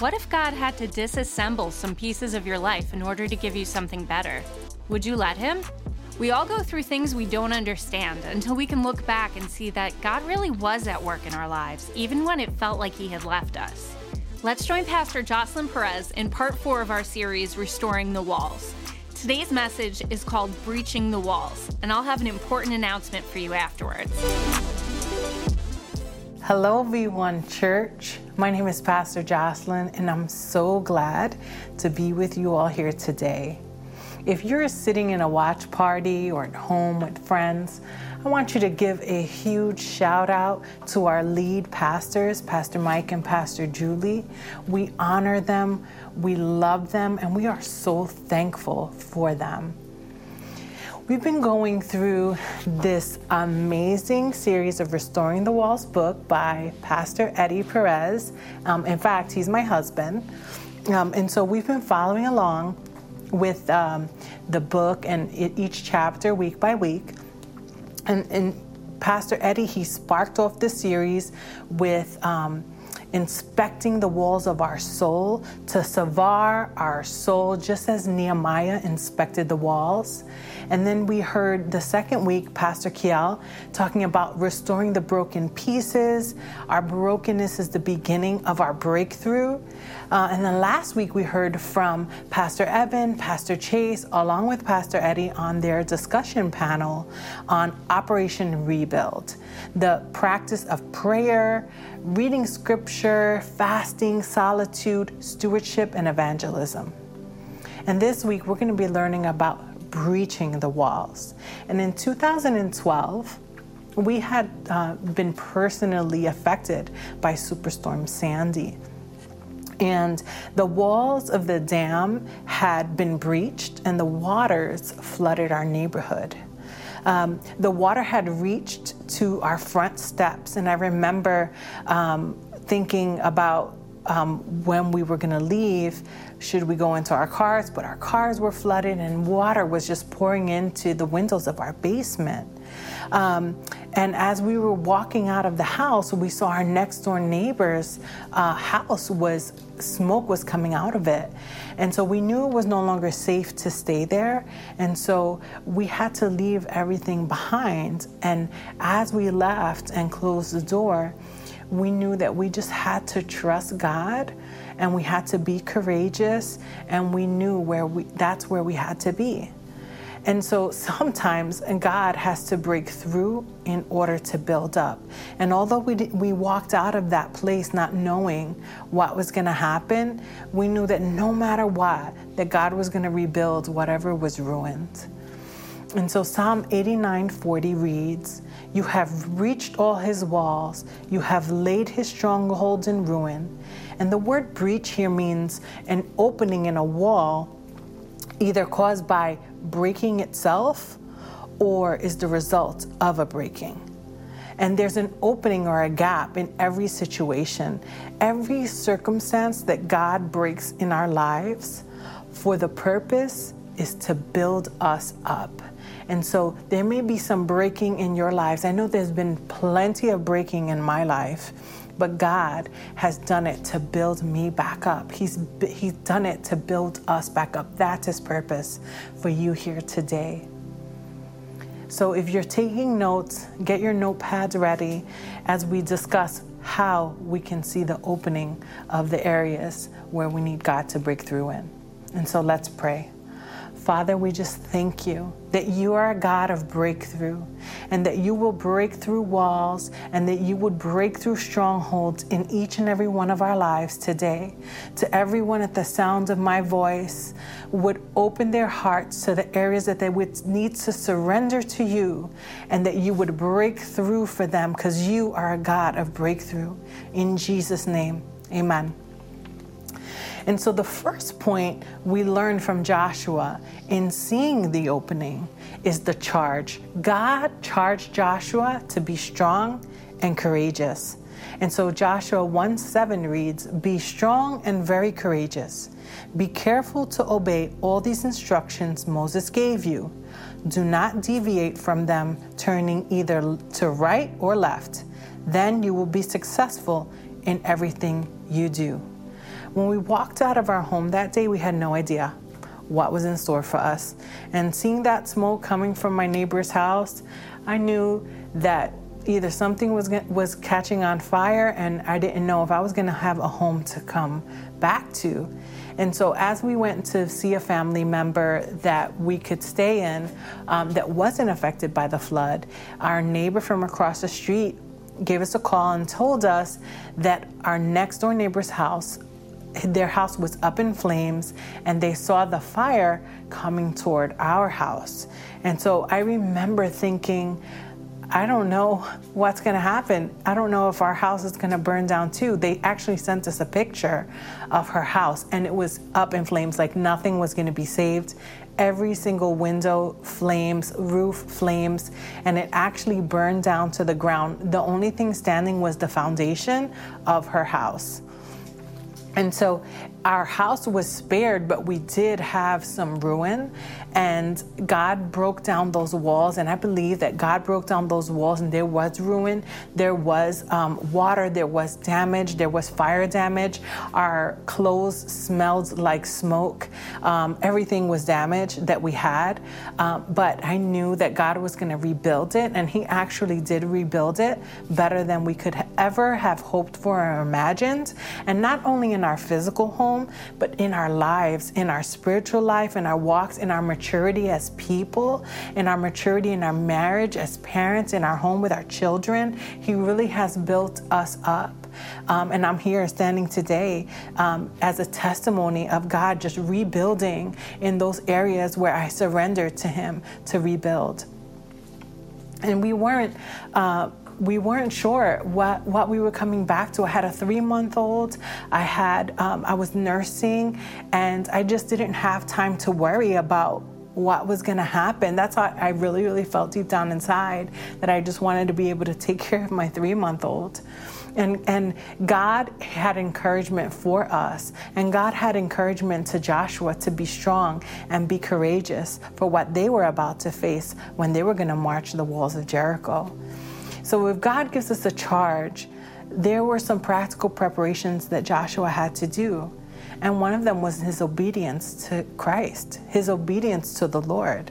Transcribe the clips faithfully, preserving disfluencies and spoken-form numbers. What if God had to disassemble some pieces of your life in order to give you something better? Would you let him? We all go through things we don't understand until we can look back and see that God really was at work in our lives, even when it felt like he had left us. Let's join Pastor Jocelyn Perez in part four of our series, Restoring the Walls. Today's message is called Breaching the Walls, and I'll have an important announcement for you afterwards. Hello, V one Church. My name is Pastor Jocelyn, and I'm so glad to be with you all here today. If you're sitting in a watch party or at home with friends, I want you to give a huge shout out to our lead pastors, Pastor Mike and Pastor Julie. We honor them, we love them, and we are so thankful for them. We've been going through this amazing series of Restoring the Walls book by Pastor Eddie Perez. Um, in fact, he's my husband. Um, and so we've been following along with um, the book and it, each chapter week by week. And, and Pastor Eddie, he sparked off this series with um, inspecting the walls of our soul to savar our soul, just as Nehemiah inspected the walls. And then we heard the second week, Pastor Kiel talking about restoring the broken pieces. Our brokenness is the beginning of our breakthrough. Uh, and then last week we heard from Pastor Evan, Pastor Chase, along with Pastor Eddie on their discussion panel on Operation Rebuild, the practice of prayer, reading scripture, fasting, solitude, stewardship, and evangelism. And this week we're going to be learning about breaching the walls. And in two thousand twelve, we had uh, been personally affected by Superstorm Sandy. And the walls of the dam had been breached and the waters flooded our neighborhood. Um, the water had reached to our front steps. And I remember um, thinking about Um, when we were going to leave, should we go into our cars? But our cars were flooded and water was just pouring into the windows of our basement. Um, and as we were walking out of the house, we saw our next door neighbor's uh, house was, smoke was coming out of it. And so we knew it was no longer safe to stay there. And so we had to leave everything behind. And as we left and closed the door, we knew that we just had to trust God and we had to be courageous, and we knew where we that's where we had to be. And so sometimes God has to break through in order to build up. And although we did, we walked out of that place not knowing what was going to happen, we knew that no matter what, that God was going to rebuild whatever was ruined. And so Psalm eighty-nine forty reads, "You have reached all his walls, you have laid his strongholds in ruin." And the word breach here means an opening in a wall, either caused by breaking itself or is the result of a breaking. And there's an opening or a gap in every situation, every circumstance that God breaks in our lives for the purpose is to build us up. And so there may be some breaking in your lives. I know there's been plenty of breaking in my life, but God has done it to build me back up. He's He's done it to build us back up. That's his purpose for you here today. So if you're taking notes, get your notepads ready as we discuss how we can see the opening of the areas where we need God to break through in. And so let's pray. Father, we just thank you that you are a God of breakthrough, and that you will break through walls, and that you would break through strongholds in each and every one of our lives today. To everyone at the sound of my voice, would open their hearts to the areas that they would need to surrender to you, and that you would break through for them, because you are a God of breakthrough. In Jesus' name, amen. And so the first point we learned from Joshua in seeing the opening is the charge. God charged Joshua to be strong and courageous. And so Joshua one seven reads, "Be strong and very courageous. Be careful to obey all these instructions Moses gave you. Do not deviate from them, turning either to right or left. Then you will be successful in everything you do." When we walked out of our home that day, we had no idea what was in store for us. And seeing that smoke coming from my neighbor's house, I knew that either something was was catching on fire, and I didn't know if I was going to have a home to come back to. And so as we went to see a family member that we could stay in um, that wasn't affected by the flood, our neighbor from across the street gave us a call and told us that our next door neighbor's house, their house was up in flames, and they saw the fire coming toward our house. And so I remember thinking, I don't know what's going to happen. I don't know if our house is going to burn down too. They actually sent us a picture of her house, and it was up in flames, like nothing was going to be saved. Every single window flames, roof flames, and it actually burned down to the ground. The only thing standing was the foundation of her house. And so our house was spared, but we did have some ruin, and God broke down those walls. And I believe that God broke down those walls, and there was ruin. There was um, water. There was damage. There was fire damage. Our clothes smelled like smoke. Um, everything was damaged that we had. Um, but I knew that God was going to rebuild it, and He actually did rebuild it better than we could ever have hoped for or imagined. And not only in our physical home, but in our lives, in our spiritual life, in our walks, in our maturity as people, in our maturity in our marriage as parents, in our home with our children. He really has built us up. Um, and I'm here standing today um, as a testimony of God just rebuilding in those areas where I surrendered to Him to rebuild. And we weren't... Uh, We weren't sure what, what we were coming back to. I had a three-month-old. I had um, I was nursing, and I just didn't have time to worry about what was going to happen. That's how I really, really felt deep down inside, that I just wanted to be able to take care of my three-month-old. And and God had encouragement for us, and God had encouragement to Joshua to be strong and be courageous for what they were about to face when they were going to march the walls of Jericho. So if God gives us a charge, there were some practical preparations that Joshua had to do. And one of them was his obedience to Christ, his obedience to the Lord.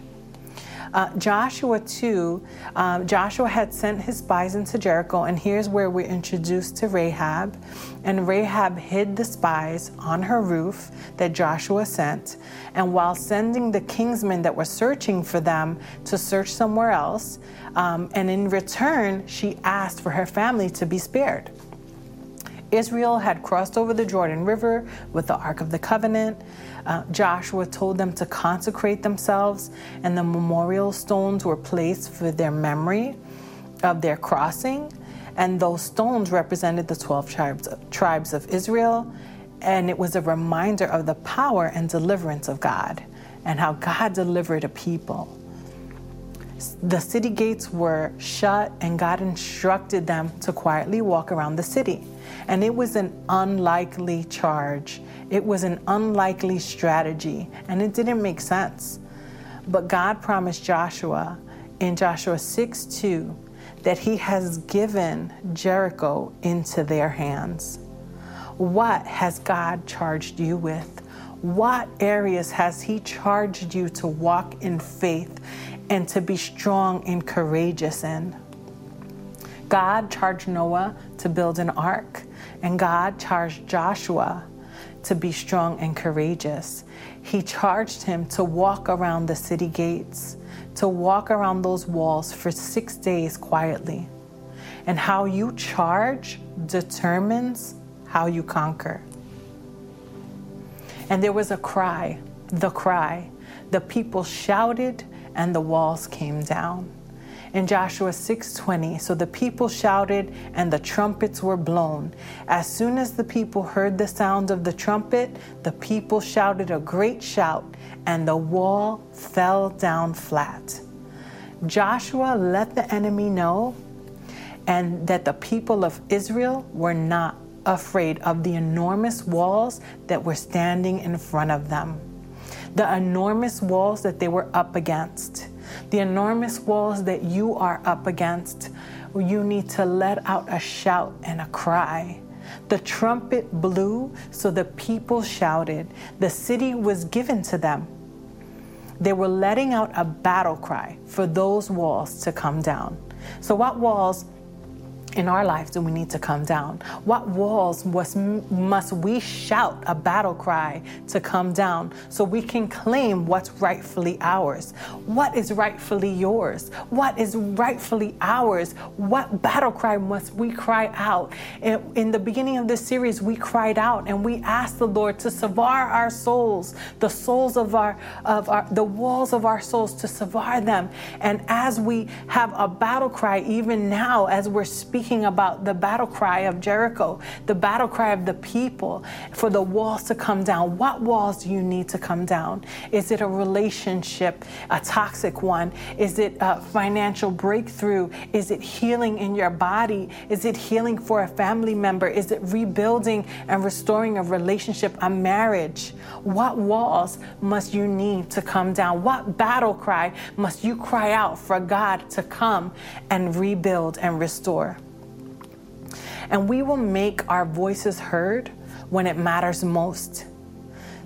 Uh, Joshua two, um, Joshua had sent his spies into Jericho, and here's where we're introduced to Rahab. And Rahab hid the spies on her roof that Joshua sent, and while sending the kingsmen that were searching for them to search somewhere else, um, and in return, she asked for her family to be spared. Israel had crossed over the Jordan River with the Ark of the Covenant. Uh, Joshua told them to consecrate themselves, and the memorial stones were placed for their memory of their crossing. And those stones represented the twelve tribes, tribes of Israel, and it was a reminder of the power and deliverance of God and how God delivered a people. The city gates were shut, and God instructed them to quietly walk around the city. And it was an unlikely charge. It was an unlikely strategy, and it didn't make sense. But God promised Joshua in Joshua six two that He has given Jericho into their hands. What has God charged you with? What areas has He charged you to walk in faith and to be strong and courageous in? God charged Noah to build an ark, and God charged Joshua to be strong and courageous. He charged him to walk around the city gates, to walk around those walls for six days quietly. And how you charge determines how you conquer. And there was a cry, the cry. The people shouted, and the walls came down. In Joshua six twenty, so the people shouted and the trumpets were blown. As soon as the people heard the sound of the trumpet, the people shouted a great shout, and the wall fell down flat. Joshua let the enemy know, and that the people of Israel were not afraid of the enormous walls that were standing in front of them. The enormous walls that they were up against, the enormous walls that you are up against, you need to let out a shout and a cry. The trumpet blew, so the people shouted. The city was given to them. They were letting out a battle cry for those walls to come down. So what walls in our life do we need to come down? What walls must, must we shout a battle cry to come down so we can claim what's rightfully ours? What is rightfully yours? What is rightfully ours? What battle cry must we cry out? In, in the beginning of this series, we cried out and we asked the Lord to sever our souls, the souls of our, of our, the walls of our souls, to sever them. And as we have a battle cry, even now, as we're speaking, Speaking about the battle cry of Jericho, the battle cry of the people for the walls to come down. What walls do you need to come down? Is it a relationship, a toxic one? Is it a financial breakthrough? Is it healing in your body? Is it healing for a family member? Is it rebuilding and restoring a relationship, a marriage? What walls must you need to come down? What battle cry must you cry out for God to come and rebuild and restore? And we will make our voices heard when it matters most.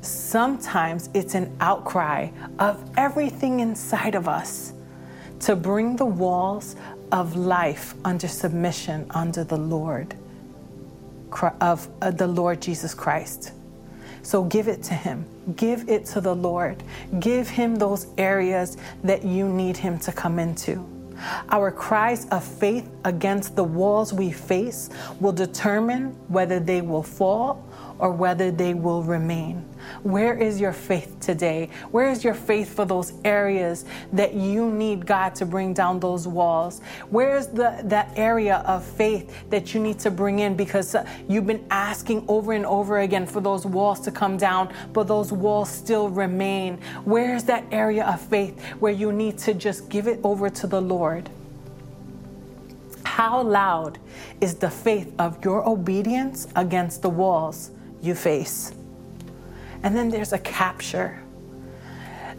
Sometimes it's an outcry of everything inside of us to bring the walls of life under submission under the Lord, of the Lord Jesus Christ. So give it to him. Give it to the Lord. Give him those areas that you need him to come into. Our cries of faith against the walls we face will determine whether they will fall or whether they will remain. Where is your faith today? Where is your faith for those areas that you need God to bring down those walls? Where is the that area of faith that you need to bring in because you've been asking over and over again for those walls to come down, but those walls still remain? Where is that area of faith where you need to just give it over to the Lord? How loud is the faith of your obedience against the walls you face? And then there's a capture.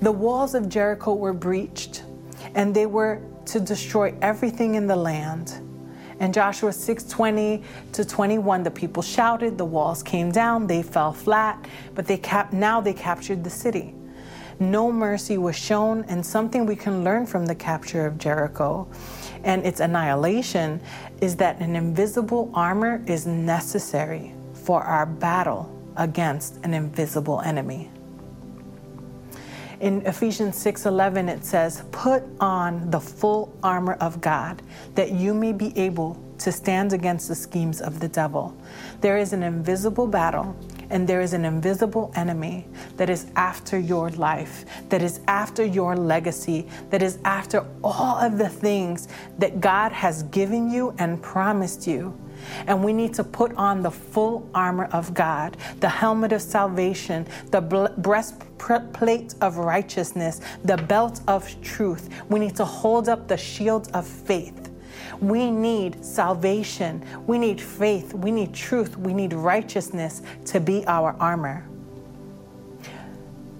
The walls of Jericho were breached, and they were to destroy everything in the land. In Joshua six twenty to twenty-one, the people shouted, the walls came down, they fell flat, but they cap- now they captured the city. No mercy was shown, and something we can learn from the capture of Jericho and its annihilation is that an invisible armor is necessary for our battle against an invisible enemy. In Ephesians six eleven, it says, "Put on the full armor of God, that you may be able to stand against the schemes of the devil." There is an invisible battle, and there is an invisible enemy that is after your life, that is after your legacy, that is after all of the things that God has given you and promised you. And we need to put on the full armor of God, the helmet of salvation, the breastplate of righteousness, the belt of truth. We need to hold up the shield of faith. We need salvation. We need faith. We need truth. We need righteousness to be our armor.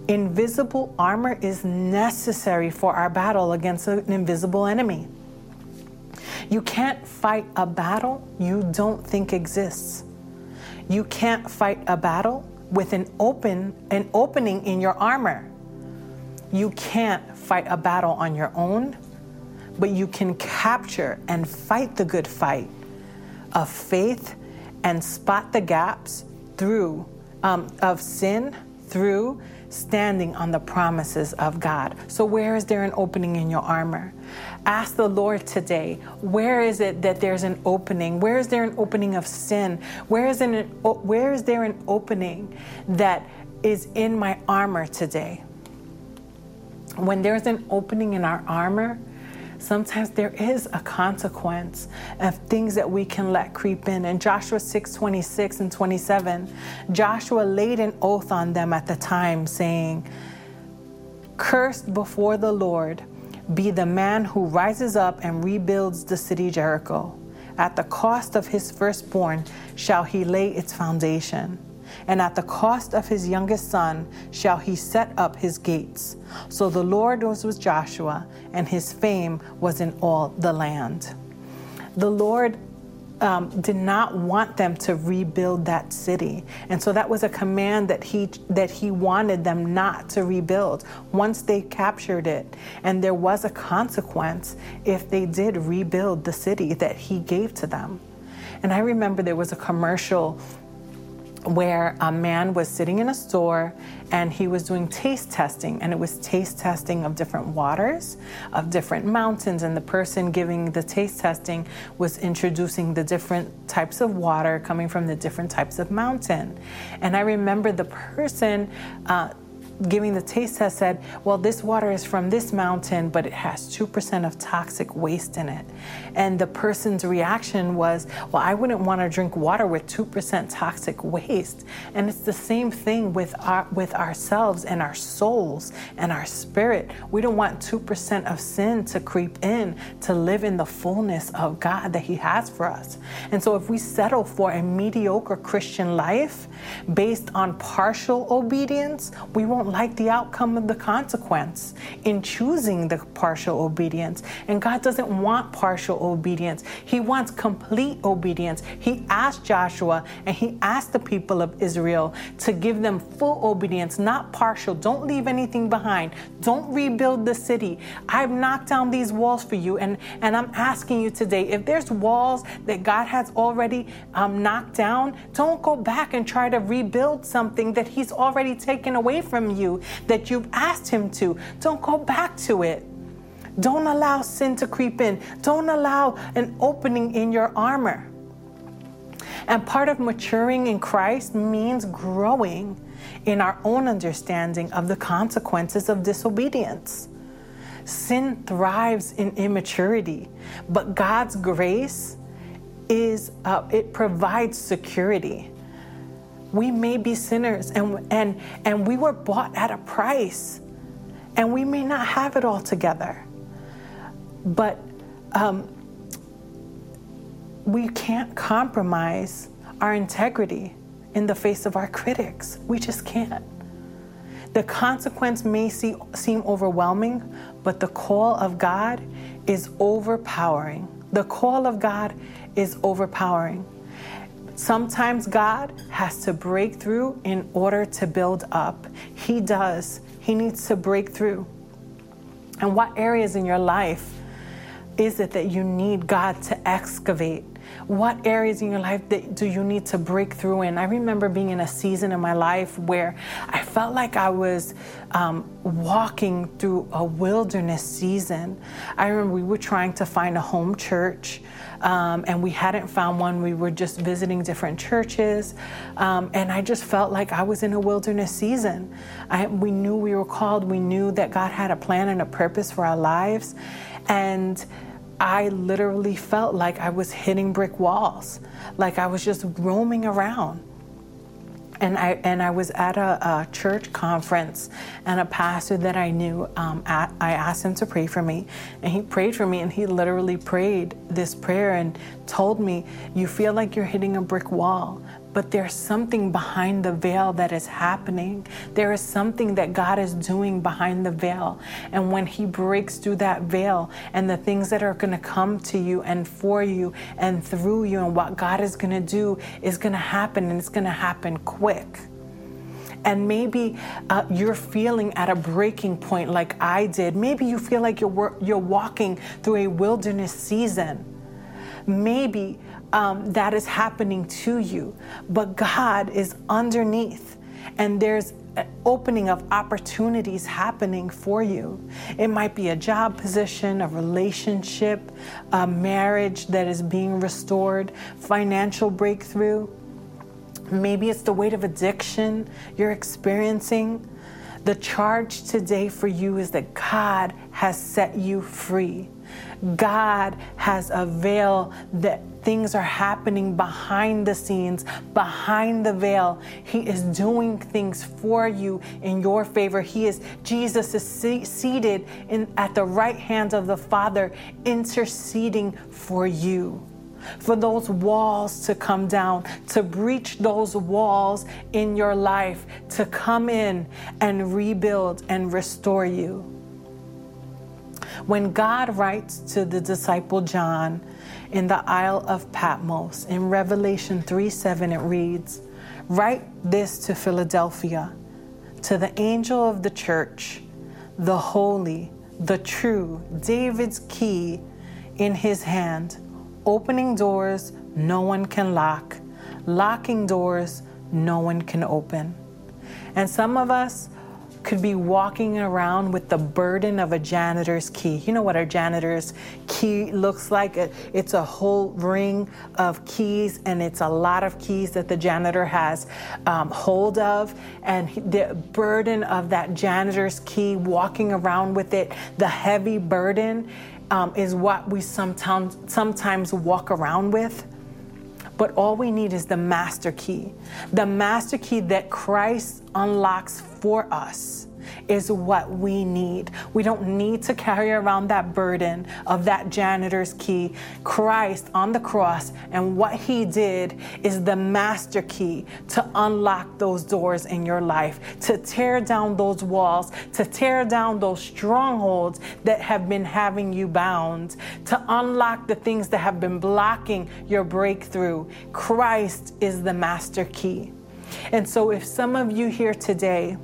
Invisible armor is necessary for our battle against an invisible enemy. You can't fight a battle you don't think exists. You can't fight a battle with an open an opening in your armor. You can't fight a battle on your own, but you can capture and fight the good fight of faith and spot the gaps through um, of sin through standing on the promises of God. So where is there an opening in your armor? Ask the Lord today, where is it that there's an opening? Where is there an opening of sin? Where is, an, where is there an opening that is in my armor today? When there's an opening in our armor, sometimes there is a consequence of things that we can let creep in. In Joshua six twenty-six and twenty-seven, Joshua laid an oath on them at the time, saying, "Cursed before the Lord be the man who rises up and rebuilds the city Jericho. At the cost of his firstborn shall he lay its foundation, and at the cost of his youngest son shall he set up his gates." So the Lord was with Joshua, and his fame was in all the land. The Lord um, did not want them to rebuild that city. And so that was a command that he that he wanted them not to rebuild once they captured it. And there was a consequence if they did rebuild the city that he gave to them. And I remember there was a commercial where a man was sitting in a store and he was doing taste testing, and it was taste testing of different waters, of different mountains, and the person giving the taste testing was introducing the different types of water coming from the different types of mountain. And I remember the person uh, giving the taste test said, well, this water is from this mountain, but it has two percent of toxic waste in it. And the person's reaction was, well, I wouldn't want to drink water with two percent toxic waste. And it's the same thing with our, with ourselves and our souls and our spirit. We don't want two percent of sin to creep in to live in the fullness of God that He has for us. And so if we settle for a mediocre Christian life based on partial obedience, we won't like the outcome of the consequence in choosing the partial obedience. And God doesn't want partial obedience. He wants complete obedience. He asked Joshua and he asked the people of Israel to give them full obedience, not partial. Don't leave anything behind. Don't rebuild the city. I've knocked down these walls for you. And, and I'm asking you today, if there's walls that God has already um, knocked down, don't go back and try to rebuild something that He's already taken away from you, that you've asked Him to. Don't go back to it. Don't allow sin to creep in. Don't allow an opening in your armor. And part of maturing in Christ means growing in our own understanding of the consequences of disobedience. Sin thrives in immaturity, but God's grace is uh, it provides security. We may be sinners, and, and, and we were bought at a price, and we may not have it all together. But um, we can't compromise our integrity in the face of our critics. We just can't. The consequence may see, seem overwhelming, but the call of God is overpowering. The call of God is overpowering. Sometimes God has to break through in order to build up. He does. He needs to break through. And what areas in your life is it that you need God to excavate? What areas in your life that do you need to break through in? I remember being in a season in my life where I felt like I was um, walking through a wilderness season. I remember we were trying to find a home church, um, and we hadn't found one. We were just visiting different churches, um, and I just felt like I was in a wilderness season. I, we knew we were called. We knew that God had a plan and a purpose for our lives, and I literally felt like I was hitting brick walls, like I was just roaming around. And I and I was at a, a church conference, and a pastor that I knew, um, at, I asked him to pray for me, and he prayed for me, and he literally prayed this prayer and told me, you feel like you're hitting a brick wall, but there's something behind the veil that is happening. There is something that God is doing behind the veil. And when He breaks through that veil and the things that are gonna come to you and for you and through you and what God is gonna do is gonna happen, and it's gonna happen quick. And maybe uh, you're feeling at a breaking point like I did. Maybe you feel like you're, you're walking through a wilderness season. Maybe um, that is happening to you, but God is underneath, and there's an opening of opportunities happening for you. It might be a job position, a relationship, a marriage that is being restored, financial breakthrough. Maybe it's the weight of addiction you're experiencing. The charge today for you is that God has set you free. God has a veil that things are happening behind the scenes, behind the veil. He is doing things for you in your favor. He is, Jesus is se- seated in, at the right hand of the Father, interceding for you, for those walls to come down, to breach those walls in your life, to come in and rebuild and restore you. When God writes to the disciple John in the Isle of Patmos. In Revelation three seven, it reads, "Write this to Philadelphia, to the angel of the church, the holy, the true, David's key in his hand, opening doors no one can lock, locking doors no one can open." And some of us could be walking around with the burden of a janitor's key. You know what a janitor's key looks like? It's a whole ring of keys, and it's a lot of keys that the janitor has um, hold of, and the burden of that janitor's key, walking around with it, the heavy burden um, is what we sometimes, sometimes walk around with. But all we need is the master key. The master key that Christ unlocks for us is what we need. We don't need to carry around that burden of that janitor's key. Christ on the cross and what he did is the master key to unlock those doors in your life, to tear down those walls, to tear down those strongholds that have been having you bound, to unlock the things that have been blocking your breakthrough. Christ is the master key. And so if some of you here today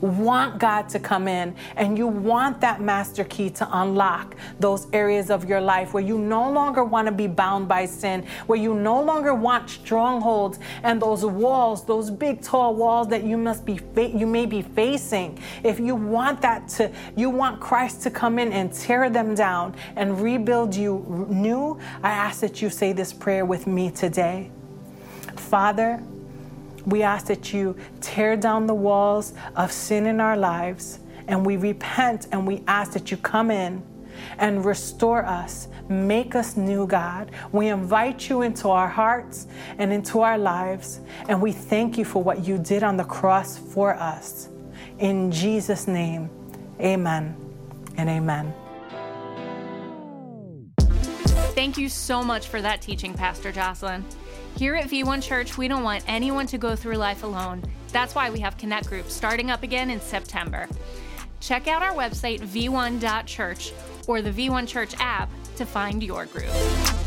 want God to come in and you want that master key to unlock those areas of your life where you no longer want to be bound by sin, where you no longer want strongholds and those walls, those big tall walls that you must be fa- you may be facing. If you want that to, you want Christ to come in and tear them down and rebuild you new, I ask that you say this prayer with me today. Father, we ask that you tear down the walls of sin in our lives, and we repent, and we ask that you come in and restore us, make us new, God. We invite you into our hearts and into our lives, and we thank you for what you did on the cross for us. In Jesus' name, amen and amen. Thank you so much for that teaching, Pastor Jocelyn. Here at V one Church, we don't want anyone to go through life alone. That's why we have Connect Groups starting up again in September. Check out our website, v one dot church, or the V one Church app to find your group.